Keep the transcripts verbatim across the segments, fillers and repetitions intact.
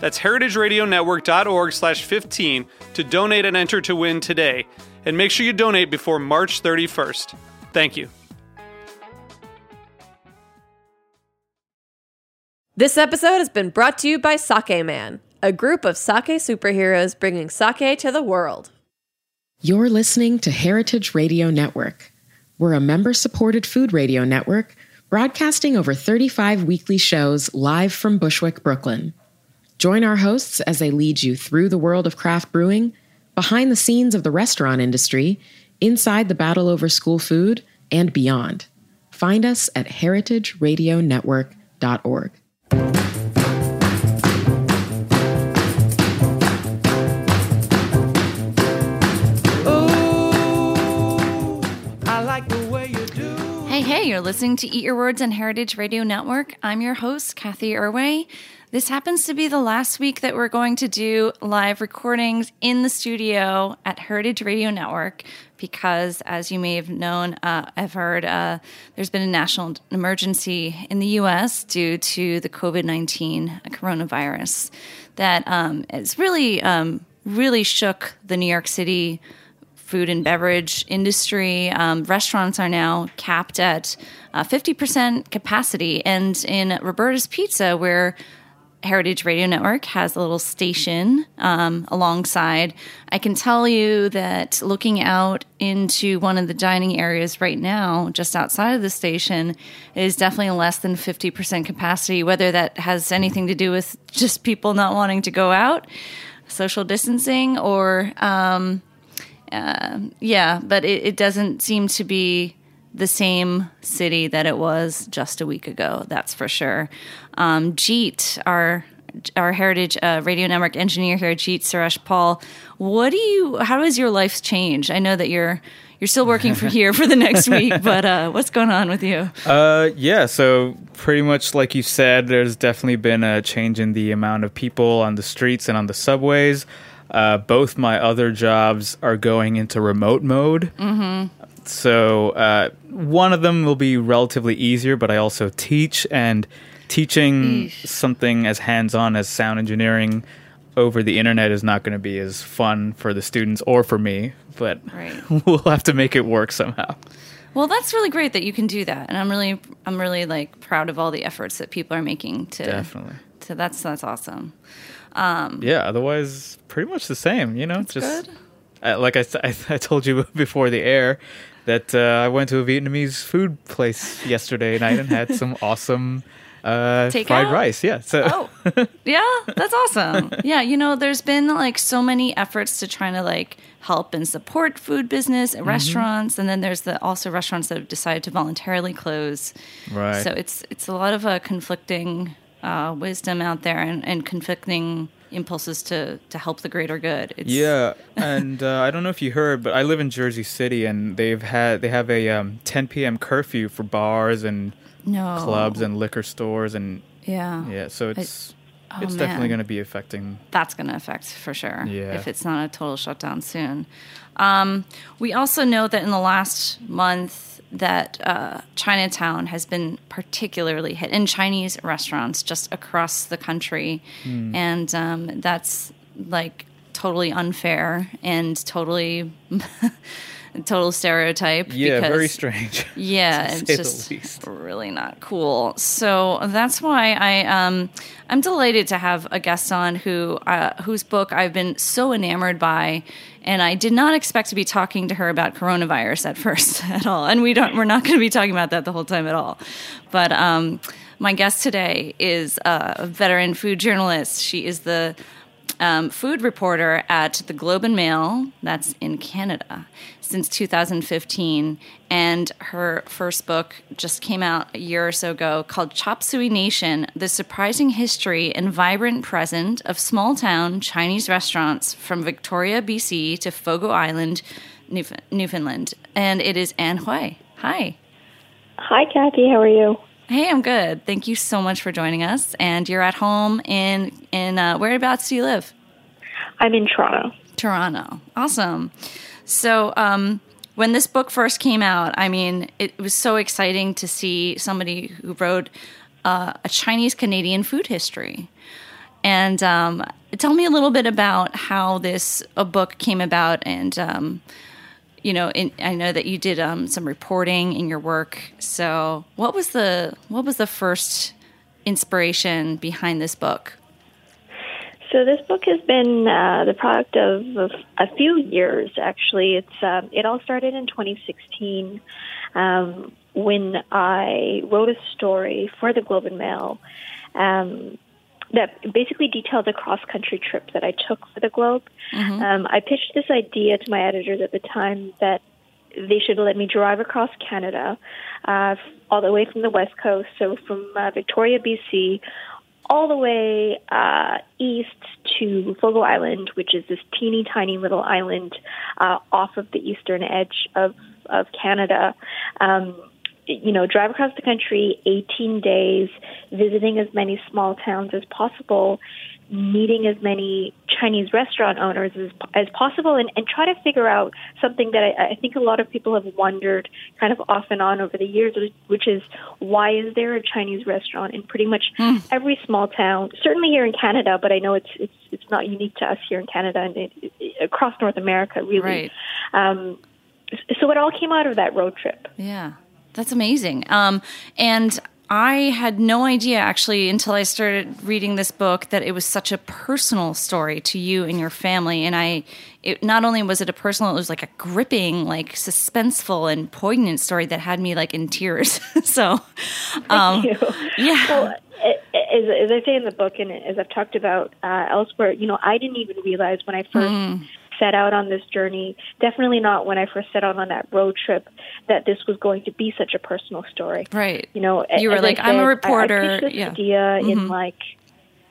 That's heritage radio network dot org slash fifteen to donate and enter to win today. And make sure you donate before March thirty-first. Thank you. This episode has been brought to you by Sake Man, a group of sake superheroes bringing sake to the world. You're listening to Heritage Radio Network. We're a member-supported food radio network broadcasting over thirty-five weekly shows live from Bushwick, Brooklyn. Join our hosts as they lead you through the world of craft brewing, behind the scenes of the restaurant industry, inside the battle over school food, and beyond. Find us at heritage radio network dot org. Hey, you're listening to Eat Your Words on Heritage Radio Network. I'm your host, Cathy Erway. This happens to be the last week that we're going to do live recordings in the studio at Heritage Radio Network because, as you may have known, uh, I've heard uh, there's been a national emergency in the U S due to the covid nineteen coronavirus that um, it's really, um, really shook the New York City food and beverage industry. Um, restaurants are now capped at uh, fifty percent capacity. And in Roberta's Pizza, where Heritage Radio Network has a little station um, alongside, I can tell you that looking out into one of the dining areas right now, just outside of the station, it is definitely less than fifty percent capacity, whether that has anything to do with just people not wanting to go out, social distancing, or... Um, Uh, yeah, but it, it doesn't seem to be the same city that it was just a week ago, that's for sure. Um, Jeet, our our Heritage uh, Radio Network engineer here, Jeet Suresh Paul, what do you, how has your life changed? I know that you're you're still working for here for the next week, but uh, what's going on with you? Uh, yeah, so pretty much like you said, there's definitely been a change in the amount of people on the streets and on the subways. Uh, both my other jobs are going into remote mode. Mm-hmm. So uh, one of them will be relatively easier, but I also teach, and teaching Eesh. something as hands-on as sound engineering over the internet is not going to be as fun for the students or for me, but right. we'll have to make it work somehow. Well, that's really great that you can do that, and I'm really, I'm really like proud of all the efforts that people are making to. Definitely. So that's that's awesome. Um, yeah, otherwise, pretty much the same, you know, just uh, like I, I, I told you before the air that uh, I went to a Vietnamese food place yesterday night and had some awesome uh, fried out? rice. Yeah. So. Oh, yeah, that's awesome. Yeah. You know, there's been like so many efforts to try to like help and support food business and restaurants. Mm-hmm. And then there's the also restaurants that have decided to voluntarily close. Right. So it's, it's a lot of uh, conflicting Uh, wisdom out there and, and conflicting impulses to, to help the greater good. It's yeah, and uh, I don't know if you heard, but I live in Jersey City, and they've had they have a um, ten p.m. curfew for bars and no. clubs and liquor stores, and yeah, yeah. So it's I, oh, it's man. definitely going to be affecting. That's going to affect for sure. Yeah. If it's not a total shutdown soon. Um, we also know that in the last month, that uh, Chinatown has been particularly hit in Chinese restaurants just across the country. Mm. And um, that's like totally unfair and totally total stereotype. Yeah, because, very strange. Yeah, it's just really not cool. So that's why I um I'm delighted to have a guest on who uh, whose book I've been so enamored by, and I did not expect to be talking to her about coronavirus at first at all. And we don't we're not going to be talking about that the whole time at all. But um my guest today is a veteran food journalist. She is the Um, food reporter at the Globe and Mail, that's in Canada, since two thousand fifteen. And her first book just came out a year or so ago called Chop Suey Nation, The Surprising History and Vibrant Present of Small-Town Chinese Restaurants from Victoria, B C to Fogo Island, Newf- Newfoundland. And it is Ann Hui. Hi. Hi, Cathy. How are you? Hey, I'm good. Thank you so much for joining us. And you're at home in in uh, whereabouts do you live? I'm in Toronto. Toronto, awesome. So um, when this book first came out, I mean, it was so exciting to see somebody who wrote uh, a Chinese Canadian food history. And um, tell me a little bit about how this a book came about. And um, you know, in, I know that you did um, some reporting in your work. So, what was the what was the first inspiration behind this book? So, this book has been uh, the product of, of a few years. Actually, it's uh, it all started in twenty sixteen um, when I wrote a story for the Globe and Mail um, that basically detailed a cross-country trip that I took for the Globe. Mm-hmm. Um, I pitched this idea to my editors at the time that they should let me drive across Canada, uh, all the way from the West Coast, so from uh, Victoria, B C, all the way uh, east to Fogo Island, which is this teeny tiny little island uh, off of the eastern edge of, of Canada. Um, you know, drive across the country, eighteen days, visiting as many small towns as possible, meeting as many Chinese restaurant owners as, as possible, and, and try to figure out something that I, I think a lot of people have wondered kind of off and on over the years, which is why is there a Chinese restaurant in pretty much mm. every small town, certainly here in Canada, but I know it's it's, it's not unique to us here in Canada and it, it, across North America, really. Right. Um, so it all came out of that road trip. Yeah. That's amazing. Um, and I had no idea, actually, until I started reading this book, that it was such a personal story to you and your family. And I, it, not only was it a personal, it was like a gripping, like suspenseful and poignant story that had me like in tears. so, um, Thank you. yeah. Well, as, as I say in the book, and as I've talked about uh, elsewhere, you know, I didn't even realize when I first mm. set out on this journey, definitely not when I first set out on that road trip, that this was going to be such a personal story. Right. You know, you were like, said, I'm a reporter. I, I pitched this yeah. idea mm-hmm. in like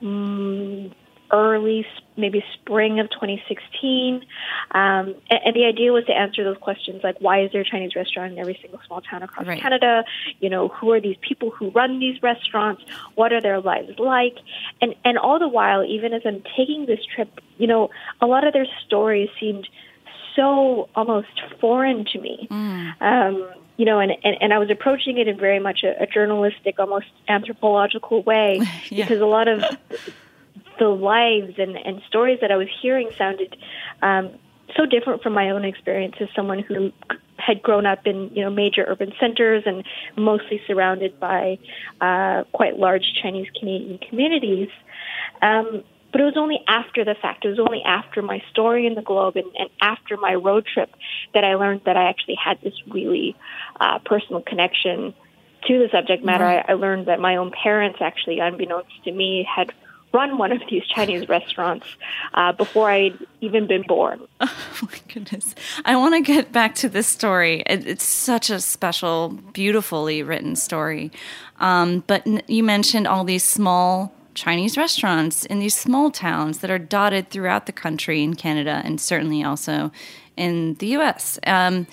mm, early, maybe spring of twenty sixteen. Um, and, and the idea was to answer those questions like, why is there a Chinese restaurant in every single small town across right. Canada? You know, who are these people who run these restaurants? What are their lives like? And, and all the while, even as I'm taking this trip, you know, a lot of their stories seemed so almost foreign to me. Mm. Um, you know, and, and, and I was approaching it in very much a, a journalistic, almost anthropological way yeah. because a lot of the lives and, and stories that I was hearing sounded um, so different from my own experience as someone who had grown up in, you know, major urban centers and mostly surrounded by uh, quite large Chinese Canadian communities. Um, but it was only after the fact, it was only after my story in the Globe and, and after my road trip that I learned that I actually had this really uh, personal connection to the subject matter. Mm-hmm. I, I learned that my own parents actually, unbeknownst to me, had run one of these Chinese restaurants uh, before I'd even been born. Oh, my goodness. I want to get back to this story. It, it's such a special, beautifully written story. Um, but n- you mentioned all these small Chinese restaurants in these small towns that are dotted throughout the country in Canada and certainly also in the U S. Um,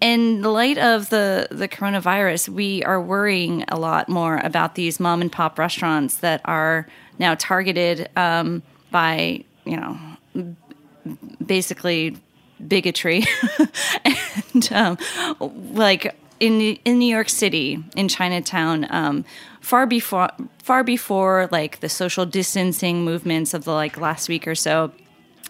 in the light of the, the coronavirus, we are worrying a lot more about these mom and pop restaurants that are now targeted um, by, you know, basically bigotry. and um, like in in New York City, in Chinatown, um, far before far before like the social distancing movements of the like last week or so,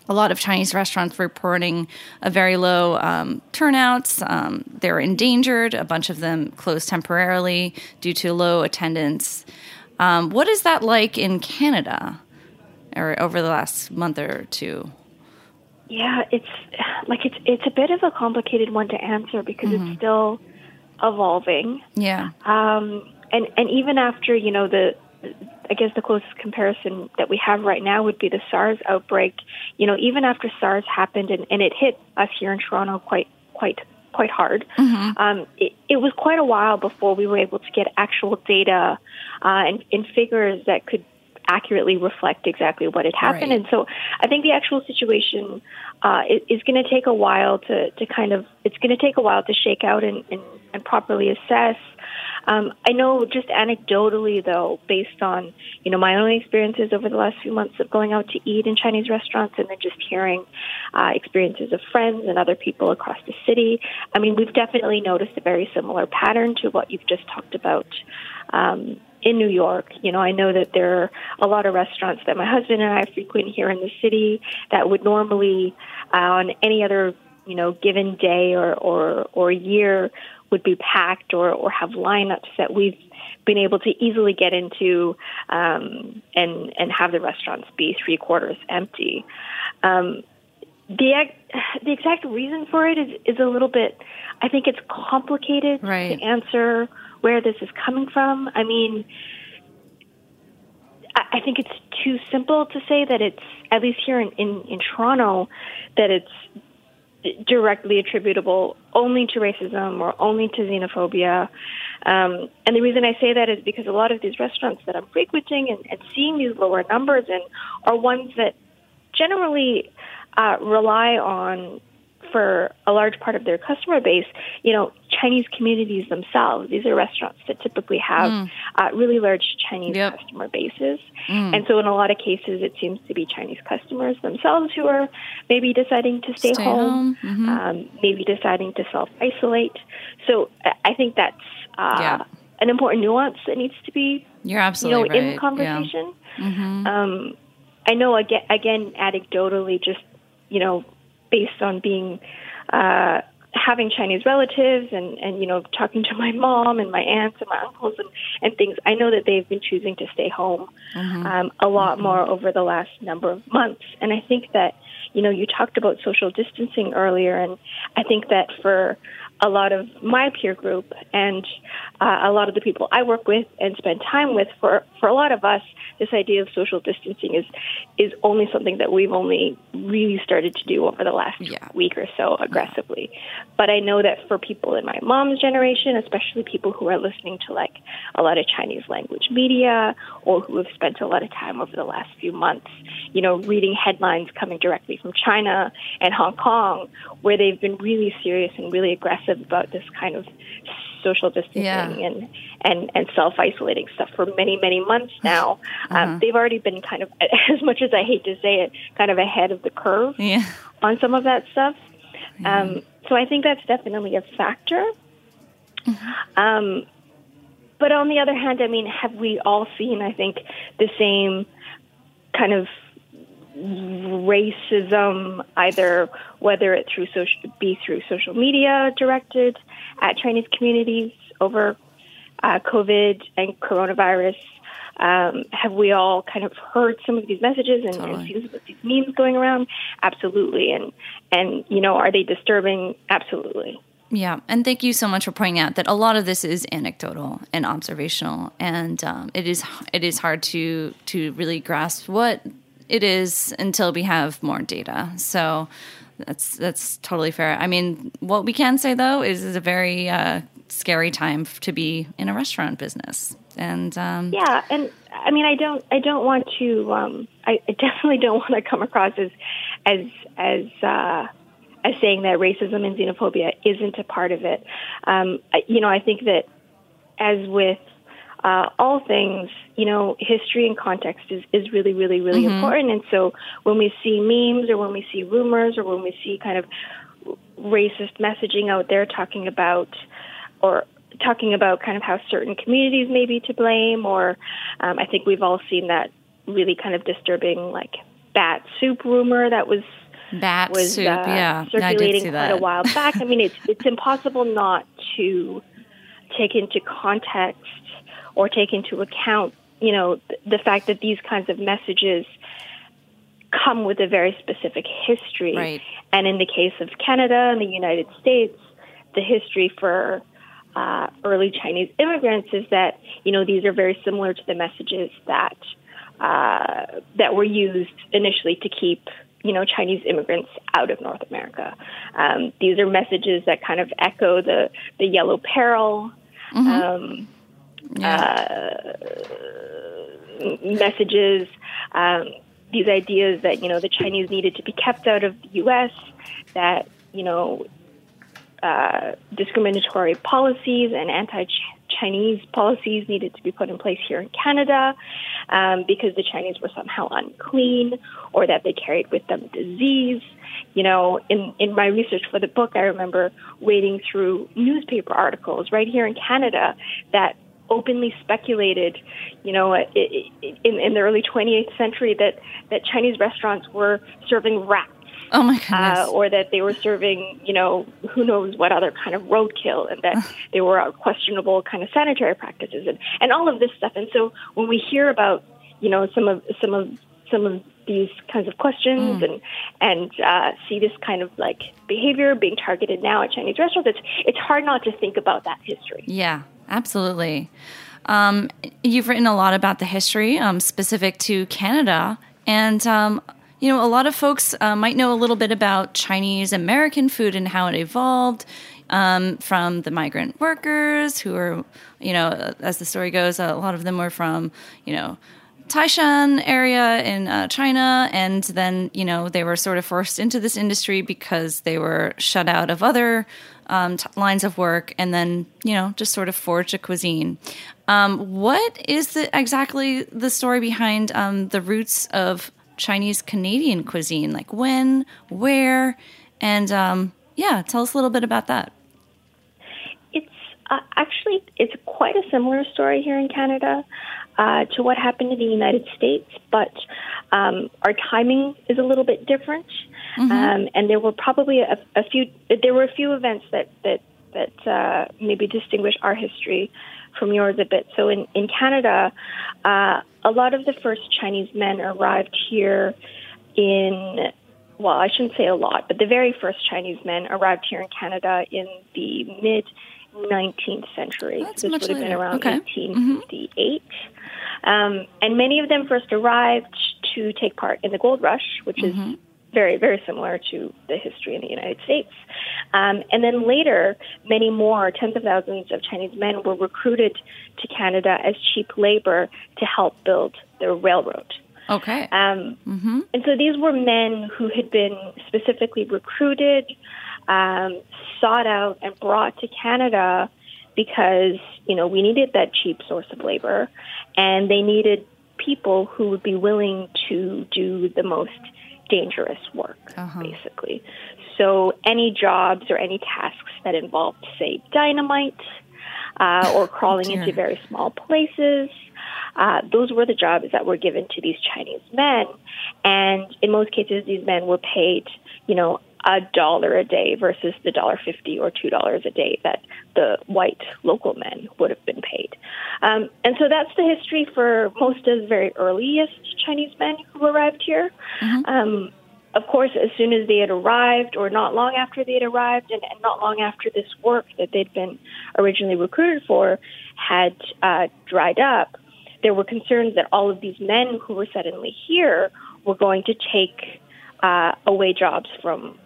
a lot of Chinese restaurants reporting a very low um, turnouts. Um, they're endangered. A bunch of them closed temporarily due to low attendance. Um, what is that like in Canada or over the last month or two? Yeah, it's like it's it's a bit of a complicated one to answer because mm-hmm. it's still evolving. Yeah. Um, and, and even after, you know, the I guess the closest comparison that we have right now would be the SARS outbreak. You know, even after SARS happened and, and it hit us here in Toronto quite quite quite hard, mm-hmm. um, it, it was quite a while before we were able to get actual data uh, and, and figures that could accurately reflect exactly what had happened. Right. And so I think the actual situation uh, is, is going to take a while to, to kind of, it's going to take a while to shake out and, and, and properly assess. Um, I know just anecdotally, though, based on, you know, my own experiences over the last few months of going out to eat in Chinese restaurants and then just hearing uh, experiences of friends and other people across the city. I mean, we've definitely noticed a very similar pattern to what you've just talked about um, in New York. You know, I know that there are a lot of restaurants that my husband and I frequent here in the city that would normally uh, on any other, you know, given day or, or, or year would be packed or, or have lineups that we've been able to easily get into um, and and have the restaurants be three quarters empty. Um, the the exact reason for it is, is a little bit, I think it's complicated right. to answer where this is coming from. I mean, I, I think it's too simple to say that it's, at least here in, in, in Toronto, that it's directly attributable only to racism or only to xenophobia. Um, and the reason I say that is because a lot of these restaurants that I'm frequenting and, and seeing these lower numbers in are ones that generally uh, rely on, for a large part of their customer base, you know, Chinese communities themselves. These are restaurants that typically have mm. uh, really large Chinese yep. customer bases. Mm. And so in a lot of cases, it seems to be Chinese customers themselves who are maybe deciding to stay, stay home, home. Mm-hmm. Um, maybe deciding to self-isolate. So I think that's uh, yeah. an important nuance that needs to be You're absolutely you know, right. in the conversation. Yeah. Mm-hmm. Um, I know, again, again, anecdotally, just, you know, based on being, uh, having Chinese relatives and, and, you know, talking to my mom and my aunts and my uncles and, and things, I know that they've been choosing to stay home mm-hmm. um, a lot mm-hmm. more over the last number of months. And I think that, you know, you talked about social distancing earlier, and I think that for a lot of my peer group and uh, a lot of the people I work with and spend time with, for, for a lot of us, this idea of social distancing is is only something that we've only really started to do over the last yeah. week or so aggressively. Yeah. But I know that for people in my mom's generation, especially people who are listening to like a lot of Chinese language media or who have spent a lot of time over the last few months, you know, reading headlines coming directly from China and Hong Kong, where they've been really serious and really aggressive about this kind of social distancing yeah. and, and, and self-isolating stuff for many, many months now. Uh-huh. Um, they've already been kind of, as much as I hate to say it, kind of ahead of the curve yeah. on some of that stuff. Yeah. Um, so I think that's definitely a factor. Mm-hmm. Um, but on the other hand, I mean, have we all seen, I think, the same kind of racism, either whether it through social, be through social media directed at Chinese communities over uh, COVID and coronavirus? Um, have we all kind of heard some of these messages and, totally. and seen some of these memes going around? Absolutely. And, and you know, are they disturbing? Absolutely. Yeah, and thank you so much for pointing out that a lot of this is anecdotal and observational, and um, it is it is hard to to really grasp what it is until we have more data. So that's that's totally fair. I mean, what we can say, though, is it's a very uh, scary time to be in a restaurant business. And um, yeah, and I mean, I don't I don't want to um, I, I definitely don't want to come across as as as uh, as saying that racism and xenophobia isn't a part of it. Um, you know, I think that as with Uh, all things, you know, history and context is, is really, really, really mm-hmm. important. And so when we see memes or when we see rumors or when we see kind of racist messaging out there talking about or talking about kind of how certain communities may be to blame, or um, I think we've all seen that really kind of disturbing, like, bat soup rumor that was bat was, soup, uh, yeah, circulating quite a while back. I mean, it's it's impossible not to take into context or take into account, you know, th- the fact that these kinds of messages come with a very specific history. Right. And in the case of Canada and the United States, the history for uh, early Chinese immigrants is that, you know, these are very similar to the messages that uh, that were used initially to keep, you know, Chinese immigrants out of North America. Um, these are messages that kind of echo the, the yellow peril, mm-hmm. um, yeah. uh, messages, um, these ideas that, you know, the Chinese needed to be kept out of the U S, that, you know, uh, discriminatory policies and anti-Chinese policies needed to be put in place here in Canada, um, because the Chinese were somehow unclean or that they carried with them disease. You know, in, in my research for the book, I remember wading through newspaper articles right here in Canada that openly speculated, you know, in, in the early twentieth century that, that Chinese restaurants were serving rats. Oh my goodness. Uh, or that they were serving, you know, who knows what other kind of roadkill, and that they were questionable kind of sanitary practices and, and all of this stuff. And so when we hear about, you know, some of some of some of these kinds of questions mm. and and uh, see this kind of like behavior being targeted now at Chinese restaurants, it's it's hard not to think about that history. Yeah. Absolutely. Um, you've written a lot about the history um, specific to Canada. And, um, you know, a lot of folks uh, might know a little bit about Chinese American food and how it evolved um, from the migrant workers who are, you know, as the story goes, a lot of them were from, you know, Taishan area in uh, China, and then, you know, they were sort of forced into this industry because they were shut out of other um, t- lines of work, and then, you know, just sort of forged a cuisine. Um, what is the, exactly the story behind um, the roots of Chinese Canadian cuisine? Like when, where, and um, yeah, tell us a little bit about that. It's uh, actually, it's quite a similar story here in Canada. Uh, to what happened in the United States, but um, our timing is a little bit different, mm-hmm. um, and there were probably a, a few. There were a few events that that that uh, maybe distinguish our history from yours a bit. So in in Canada, uh, a lot of the first Chinese men arrived here in. Well, I shouldn't say a lot, but the very first Chinese men arrived here in Canada in the mid nineteenth century. That's this would have been around okay. eighteen fifty-eight. Mm-hmm. Um, and many of them first arrived to take part in the gold rush, which mm-hmm. is very, very similar to the history in the United States. Um, and then later, many more, tens of thousands of Chinese men were recruited to Canada as cheap labor to help build the railroad. Okay. Um, mm-hmm. And so these were men who had been specifically recruited, um, sought out, and brought to Canada because, you know, we needed that cheap source of labor, and they needed people who would be willing to do the most dangerous work, uh-huh. basically. So any jobs or any tasks that involved, say, dynamite uh, or crawling oh, into very small places. Uh, those were the jobs that were given to these Chinese men, and in most cases, these men were paid, you know, a dollar a day versus the dollar fifty or two dollars a day that the white local men would have been paid. Um, and so that's the history for most of the very earliest Chinese men who arrived here. Mm-hmm. Um, of course, as soon as they had arrived, or not long after they had arrived, and, and not long after this work that they'd been originally recruited for had uh, dried up. There were concerns that all of these men who were suddenly here were going to take uh, away jobs from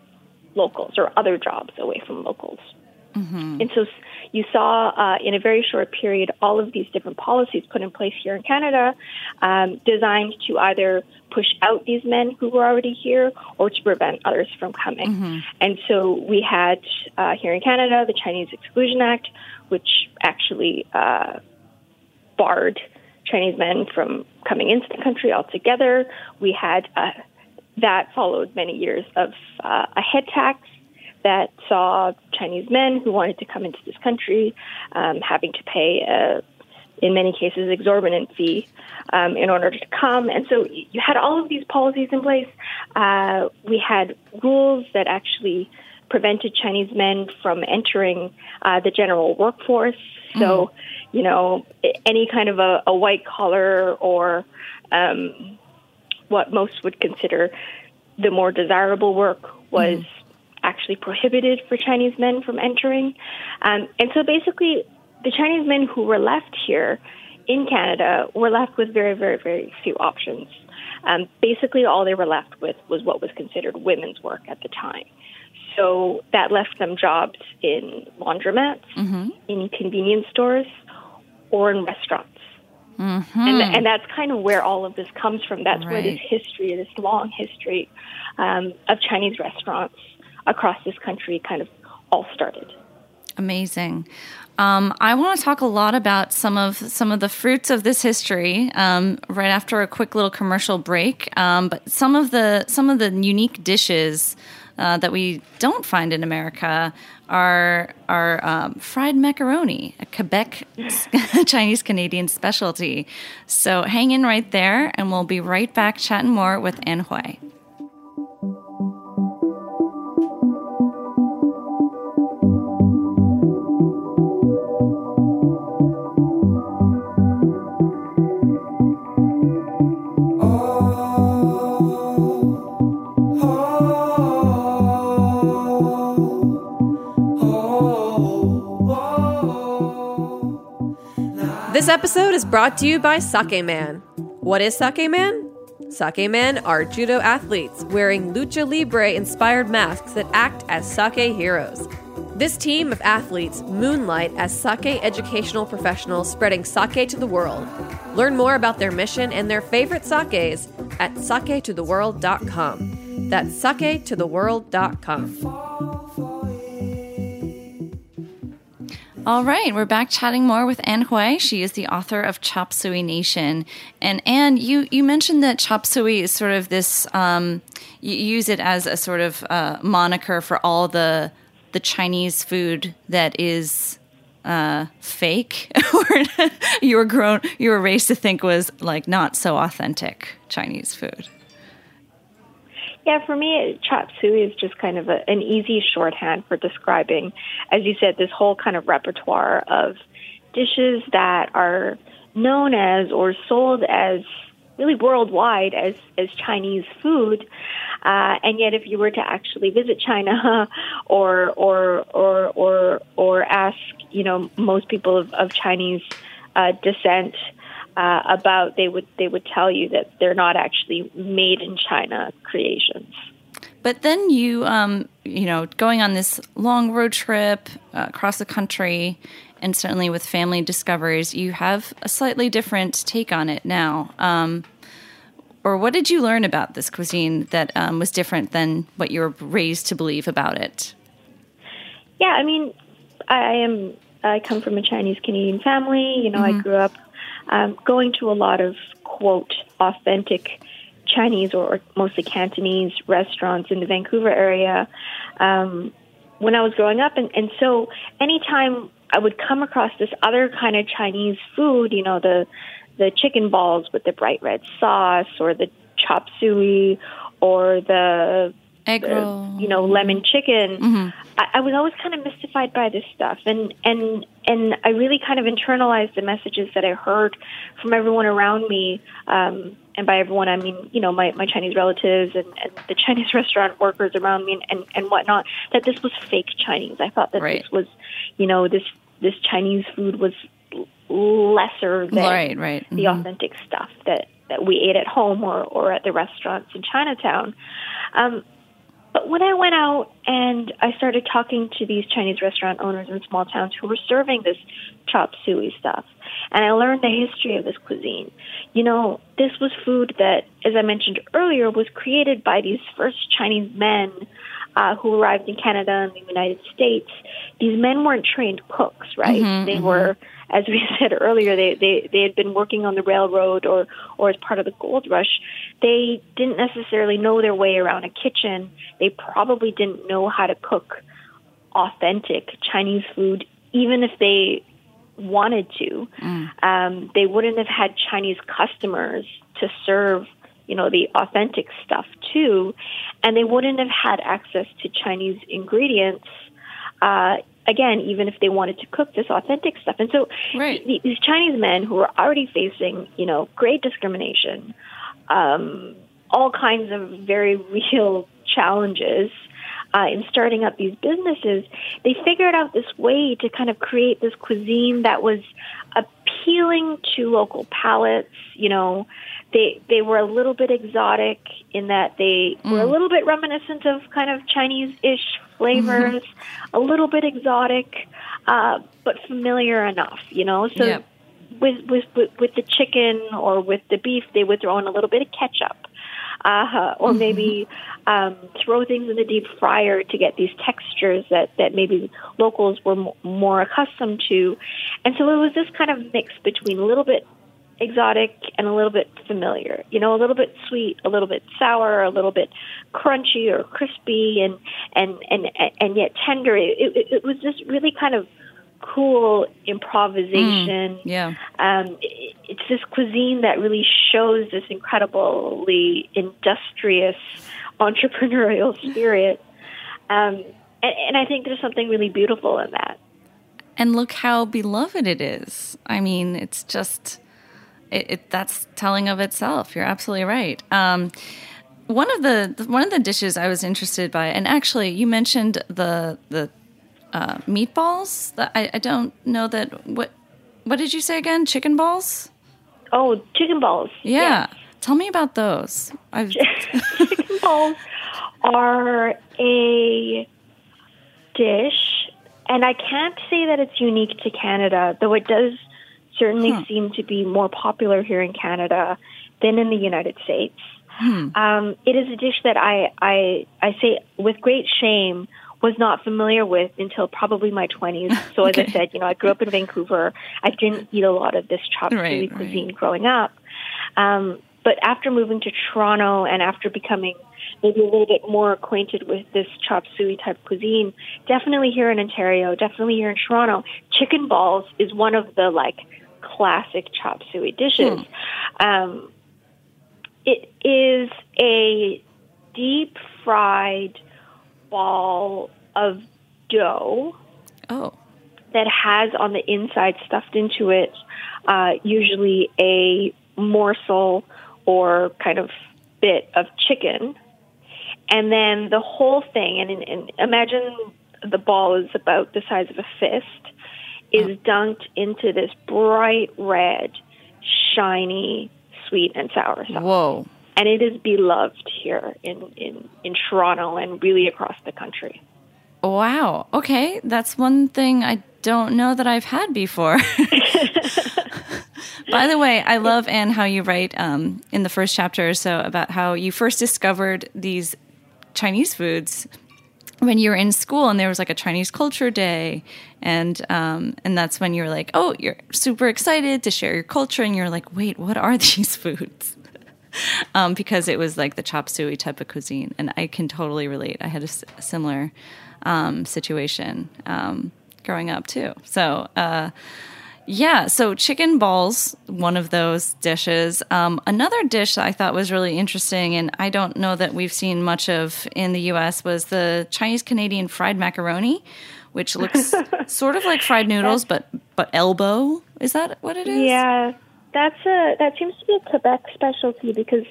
locals or other jobs away from locals. Mm-hmm. And so you saw uh, in a very short period all of these different policies put in place here in Canada um, designed to either push out these men who were already here or to prevent others from coming. Mm-hmm. And so we had uh, here in Canada the Chinese Exclusion Act, which actually uh, barred Chinese men from coming into the country altogether. We had uh, that followed many years of uh, a head tax that saw Chinese men who wanted to come into this country um, having to pay a in many cases, exorbitant fee um, in order to come. And so you had all of these policies in place. Uh, we had rules that actually prevented Chinese men from entering uh, the general workforce. So, mm-hmm. you know, any kind of a, a white collar or um, what most would consider the more desirable work was mm-hmm. actually prohibited for Chinese men from entering. Um, and so basically, the Chinese men who were left here in Canada were left with very, very, very few options. Um, basically, all they were left with was what was considered women's work at the time. So that left them jobs in laundromats, mm-hmm. in convenience stores, or in restaurants. Mm-hmm. And, th- and that's kind of where all of this comes from. That's right. where this history, this long history um, of Chinese restaurants across this country kind of all started. Amazing. Um, I want to talk a lot about some of some of the fruits of this history um, right after a quick little commercial break. Um, but some of the some of the unique dishes uh, that we don't find in America are are um, fried macaroni, a Quebec Chinese Canadian specialty. So hang in right there, and we'll be right back chatting more with Ann Hui. This episode is brought to you by Sake Man. What is Sake Man? Sake Man are judo athletes wearing lucha libre-inspired masks that act as sake heroes. This team of athletes moonlight as sake educational professionals spreading sake to the world. Learn more about their mission and their favorite sakes at sake to the world dot com. That's sake to the world dot com. All right, we're back chatting more with Ann Hui. She is the author of Chop Suey Nation. And Ann, you, you mentioned that Chop Suey is sort of this, um, you use it as a sort of uh, moniker for all the the Chinese food that is uh, fake, or you were grown, you were raised to think was like not so authentic Chinese food. Yeah, for me, chop suey is just kind of a, an easy shorthand for describing, as you said, this whole kind of repertoire of dishes that are known as or sold as really worldwide as, as Chinese food. Uh, and yet, if you were to actually visit China or or or or or ask, you know, most people of, of Chinese uh, descent. Uh, about they would they would tell you that they're not actually made in China creations. But then you um, you know going on this long road trip uh, across the country, and certainly with family discoveries, you have a slightly different take on it now. Um, or what did you learn about this cuisine that um, was different than what you were raised to believe about it? Yeah, I mean, I am I come from a Chinese Canadian family. You know, mm-hmm. I grew up. Um, going to a lot of, quote, authentic Chinese or mostly Cantonese restaurants in the Vancouver area um, when I was growing up. And, and so anytime I would come across this other kind of Chinese food, you know, the the chicken balls with the bright red sauce or the chop suey or the, egg roll. the you know, lemon chicken, mm-hmm. I, I was always kind of mystified by this stuff. And, and And I really kind of internalized the messages that I heard from everyone around me. Um, and by everyone, I mean, you know, my, my Chinese relatives and, and the Chinese restaurant workers around me and, and, and whatnot, that this was fake Chinese. I thought that right. this was, you know, this this Chinese food was lesser than right, right. Mm-hmm. the authentic stuff that, that we ate at home or, or at the restaurants in Chinatown. Um But when I went out and I started talking to these Chinese restaurant owners in small towns who were serving this chop suey stuff, and I learned the history of this cuisine, you know, this was food that, as I mentioned earlier, was created by these first Chinese men uh, who arrived in Canada and the United States. These men weren't trained cooks, right? Mm-hmm, they mm-hmm. were, as we said earlier, they, they, they had been working on the railroad or, or as part of the gold rush. They didn't necessarily know their way around a kitchen. They probably didn't know how to cook authentic Chinese food, even if they wanted to. Mm. Um, they wouldn't have had Chinese customers to serve, you know, the authentic stuff too, and they wouldn't have had access to Chinese ingredients, uh, again, even if they wanted to cook this authentic stuff. And so right. th- these Chinese men who were already facing, you know, great discrimination, um, all kinds of very real challenges uh, in starting up these businesses, they figured out this way to kind of create this cuisine that was appealing to local palates. You know, they they were a little bit exotic in that they mm. were a little bit reminiscent of kind of Chinese-ish flavors, mm-hmm. a little bit exotic, uh, but familiar enough, you know? So yep. with, with, with, with the chicken or with the beef, they would throw in a little bit of ketchup. Uh, or maybe um, throw things in the deep fryer to get these textures that, that maybe locals were m- more accustomed to. And so it was this kind of mix between a little bit exotic and a little bit familiar, you know, a little bit sweet, a little bit sour, a little bit crunchy or crispy and and, and, and yet tender. It, it, it was this really kind of cool improvisation. Mm, yeah. Um, it, it's this cuisine that really shows this incredibly industrious entrepreneurial spirit. Um, and, and I think there's something really beautiful in that. And look how beloved it is. I mean, it's just, it, it that's telling of itself. You're absolutely right. Um, one of the, one of the dishes I was interested by, and actually you mentioned the, the, Uh, meatballs? I, I don't know that... What What did you say again? Chicken balls? Oh, chicken balls. Yeah. Yes. Tell me about those. I've... Chicken balls are a dish, and I can't say that it's unique to Canada, though it does certainly huh. seem to be more popular here in Canada than in the United States. Hmm. Um, it is a dish that I, I I say with great shame was not familiar with until probably my twenties. So as okay. I said, you know, I grew up in Vancouver. I didn't eat a lot of this chop suey right, cuisine right. growing up. Um, but after moving to Toronto and after becoming maybe a little bit more acquainted with this chop suey type cuisine, definitely here in Ontario, definitely here in Toronto, chicken balls is one of the like classic chop suey dishes. Hmm. Um, it is a deep fried ball of dough oh. that has on the inside stuffed into it uh, usually a morsel or kind of bit of chicken. And then the whole thing, and, and imagine the ball is about the size of a fist, is oh. dunked into this bright red, shiny, sweet and sour sauce. Whoa. And it is beloved here in, in, in Toronto and really across the country. Wow. Okay. That's one thing I don't know that I've had before. By the way, I love, Anne, how you write um, in the first chapter or so about how you first discovered these Chinese foods when you were in school and there was like a Chinese culture day. And um, and that's when you were like, oh, you're super excited to share your culture. And you're like, wait, what are these foods? Um, because it was like the chop suey type of cuisine, and I can totally relate. I had a, s- a similar um, situation um, growing up too. So uh, yeah, so chicken balls, one of those dishes. Um, another dish that I thought was really interesting, and I don't know that we've seen much of in the U S, was the Chinese-Canadian fried macaroni, which looks sort of like fried noodles, but but elbow. Is that what it is? Yeah. That's a that seems to be a Quebec specialty because,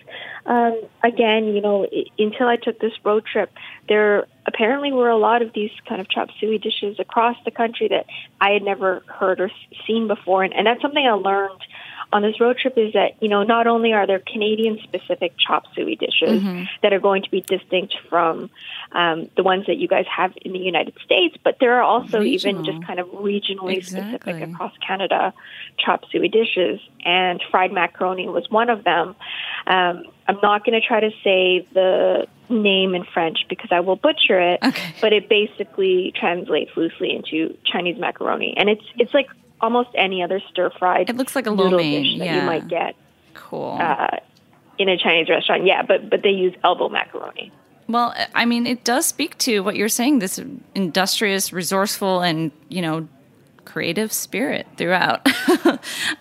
um, again, you know, it, until I took this road trip, there apparently were a lot of these kind of chop suey dishes across the country that I had never heard or seen before, and, and that's something I learned on this road trip is that, you know, not only are there Canadian-specific chop suey dishes mm-hmm. that are going to be distinct from um, the ones that you guys have in the United States, but there are also Regional. even just kind of regionally exactly. specific across Canada chop suey dishes, and fried macaroni was one of them. Um, I'm not going to try to say the name in French because I will butcher it, okay. but it basically translates loosely into Chinese macaroni, and it's it's like almost any other stir-fried it looks like a noodle mein, dish that yeah. you might get cool uh, in a Chinese restaurant. Yeah, but but they use elbow macaroni. Well, I mean, it does speak to what you're saying, this industrious, resourceful, and, you know, creative spirit throughout,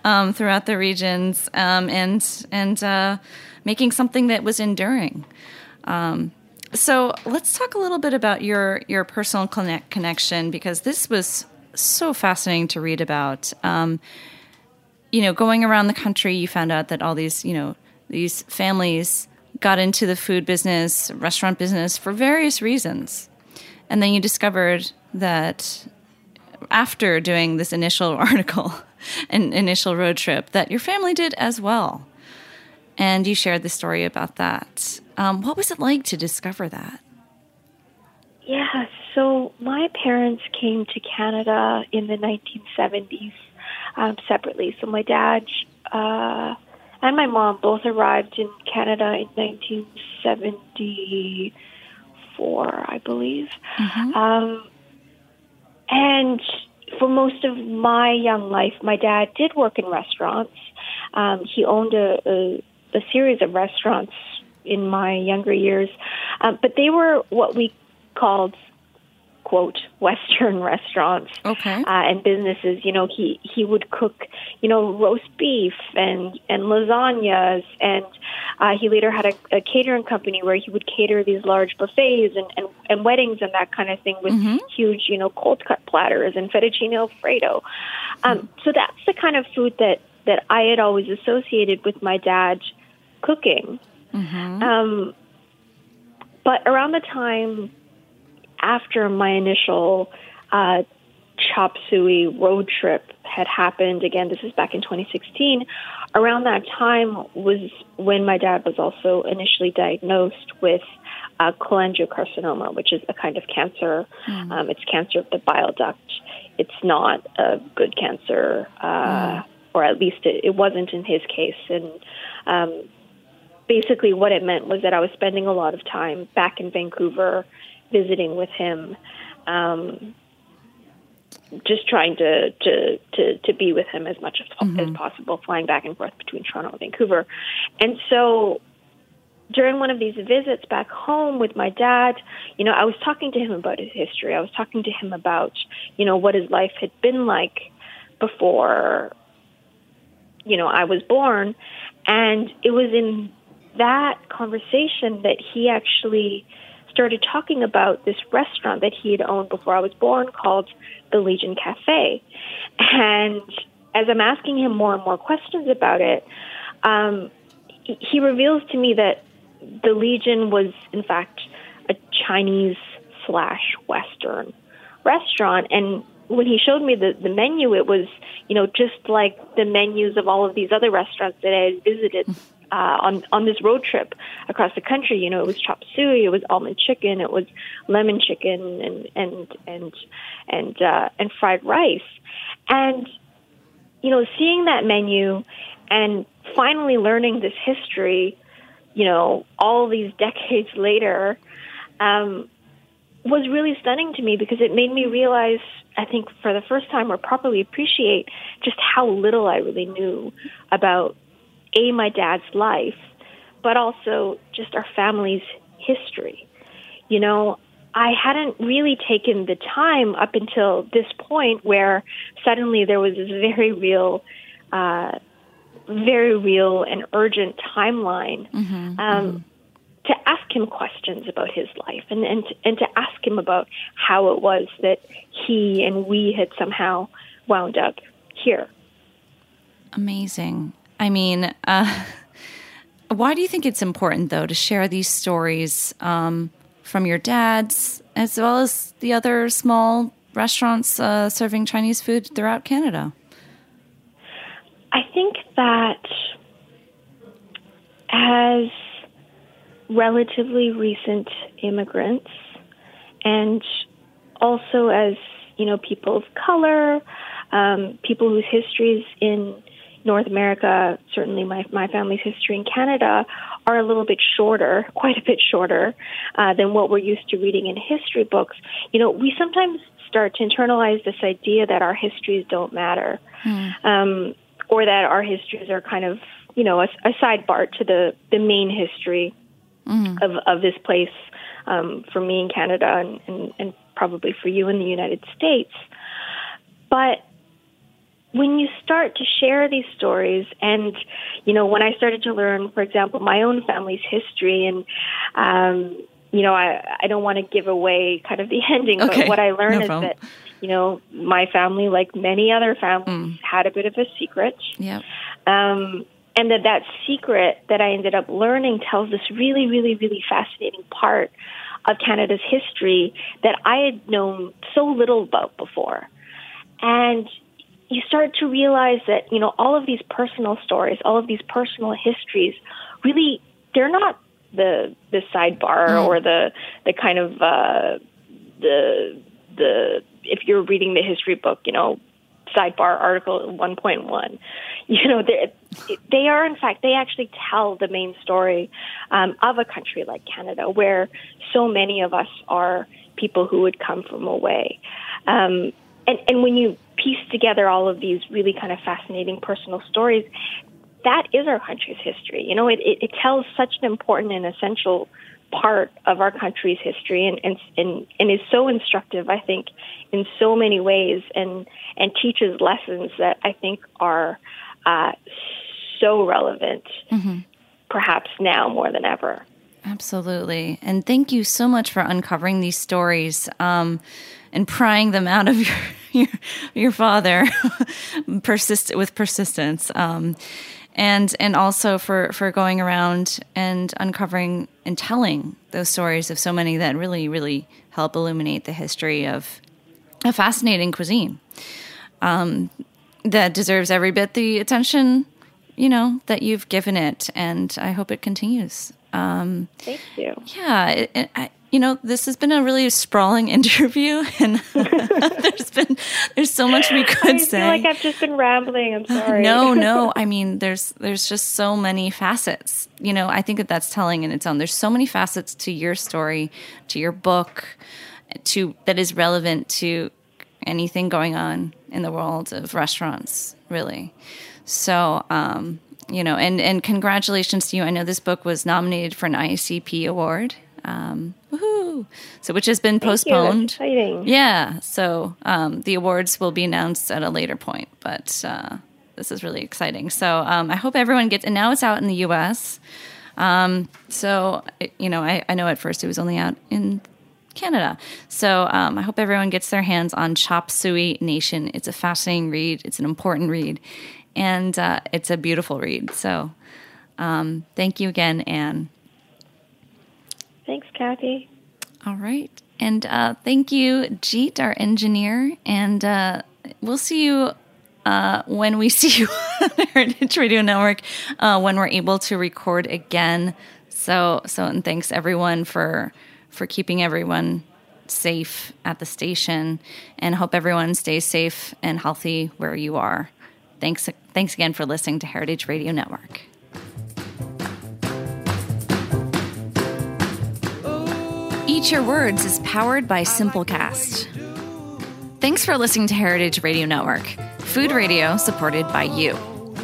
um, throughout the regions, um, and and uh, making something that was enduring. Um, so let's talk a little bit about your your personal connect connection, because this was so fascinating to read about. Um, you know, going around the country, you found out that all these, you know, these families got into the food business, restaurant business for various reasons. And then you discovered that after doing this initial article and initial road trip, that your family did as well. And you shared the story about that. Um, what was it like to discover that? Yeah, so my parents came to Canada in the nineteen seventies um, separately. So my dad uh, and my mom both arrived in Canada in nineteen seventy-four, I believe. Mm-hmm. Um, and for most of my young life, my dad did work in restaurants. Um, he owned a, a, a series of restaurants in my younger years, um, but they were what we called, quote, Western restaurants. Okay. Uh, and businesses. You know, he, he would cook, you know, roast beef and, and lasagnas, and uh, he later had a, a catering company where he would cater these large buffets and, and, and weddings and that kind of thing with mm-hmm. huge, you know, cold cut platters and fettuccine alfredo. Um, mm. So that's the kind of food that, that I had always associated with my dad cooking. Mm-hmm. Um, but around the time after my initial uh, Chop Suey road trip had happened, again, this is back in twenty sixteen, around that time was when my dad was also initially diagnosed with uh, cholangiocarcinoma, which is a kind of cancer. Mm. Um, it's cancer of the bile duct. It's not a good cancer, uh, mm. or at least it, it wasn't in his case. And um, basically what it meant was that I was spending a lot of time back in Vancouver visiting with him, um, just trying to, to, to, to be with him as much as, mm-hmm. as possible, flying back and forth between Toronto and Vancouver. And so during one of these visits back home with my dad, you know, I was talking to him about his history. I was talking to him about, you know, what his life had been like before, you know, I was born. And it was in that conversation that he actually started talking about this restaurant that he had owned before I was born called the Legion Cafe. And as I'm asking him more and more questions about it, um, he reveals to me that the Legion was, in fact, a Chinese slash Western restaurant. And when he showed me the, the menu, it was, you know, just like the menus of all of these other restaurants that I had visited Uh, on, on this road trip across the country. You know, it was chop suey, it was almond chicken, it was lemon chicken, and and and and uh, and fried rice. And you know, seeing that menu and finally learning this history, you know, all these decades later, um, was really stunning to me, because it made me realize, I think for the first time, or properly appreciate just how little I really knew about A, my dad's life, but also just our family's history. You know, I hadn't really taken the time up until this point where suddenly there was this very real, uh, very real and urgent timeline mm-hmm, um, mm-hmm. to ask him questions about his life, and, and, and to ask him about how it was that he and we had somehow wound up here. Amazing. I mean, uh, why do you think it's important, though, to share these stories um, from your dad's, as well as the other small restaurants uh, serving Chinese food throughout Canada? I think that as relatively recent immigrants, and also as, you know, people of color, um, people whose histories in North America, certainly my, my family's history in Canada, are a little bit shorter, quite a bit shorter uh, than what we're used to reading in history books. You know, we sometimes start to internalize this idea that our histories don't matter, mm. um, or that our histories are kind of, you know, a, a sidebar to the, the main history mm. of, of this place, um, for me in Canada, and, and, and probably for you in the United States. But when you start to share these stories, and, you know, when I started to learn, for example, my own family's history, and, um, you know, I, I don't want to give away kind of the ending, okay. but what I learned no is problem. that, you know, my family, like many other families, mm. had a bit of a secret. Yeah. Um, and that that secret that I ended up learning tells this really, really, really fascinating part of Canada's history that I had known so little about before. And you start to realize that, you know, all of these personal stories, all of these personal histories, really, they're not the the sidebar mm. or the the kind of uh, the the if you're reading the history book, you know, sidebar article one point one. You know, they, they are, in fact, they actually tell the main story um, of a country like Canada, where so many of us are people who would come from away. Um, and, and when you piece together all of these really kind of fascinating personal stories, that is our country's history. You know, it, it, it tells such an important and essential part of our country's history, and, and and and is so instructive, I think, in so many ways, and and teaches lessons that I think are uh, so relevant, mm-hmm. perhaps now more than ever. Absolutely. And thank you so much for uncovering these stories um, and prying them out of your your, your father persist with persistence. Um, And and also for, for going around and uncovering and telling those stories of so many that really, really help illuminate the history of a fascinating cuisine um, that deserves every bit the attention, you know, that you've given it. And I hope it continues. Um, Thank you. Yeah. It, it, I, you know, this has been a really sprawling interview, and there's been there's so much we could I say. I feel like I've just been rambling. I'm sorry. No, no. I mean, there's there's just so many facets. You know, I think that that's telling in its own. There's so many facets to your story, to your book, to that is relevant to anything going on in the world of restaurants, really. So, um, you know, and and congratulations to you. I know this book was nominated for an I A C P award. Um, woohoo! So, which has been Thank postponed. You. That's exciting. Yeah. So, um, the awards will be announced at a later point, but uh, this is really exciting. So, um, I hope everyone gets. And now it's out in the U S. Um, so, you know, I, I know at first it was only out in Canada. So, um, I hope everyone gets their hands on Chop Suey Nation. It's a fascinating read. It's an important read, and uh, it's a beautiful read. So, um, thank you again, Anne. Thanks, Cathy. All right. And uh, thank you, Jeet, our engineer. And uh, we'll see you uh, when we see you on the Heritage Radio Network uh, when we're able to record again. So, so and thanks, everyone, for for keeping everyone safe at the station. And hope everyone stays safe and healthy where you are. Thanks, thanks again for listening to Heritage Radio Network. Eat Your Words is powered by Simplecast. Thanks for listening to Heritage Radio Network, food radio supported by you.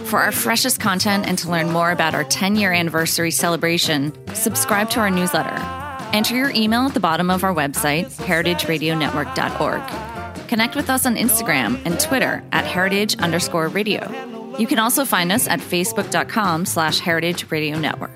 For our freshest content and to learn more about our ten-year anniversary celebration, subscribe to our newsletter. Enter your email at the bottom of our website, heritage radio network dot org. Connect with us on Instagram and Twitter at heritage underscore radio. You can also find us at facebook.com slash heritage radio network.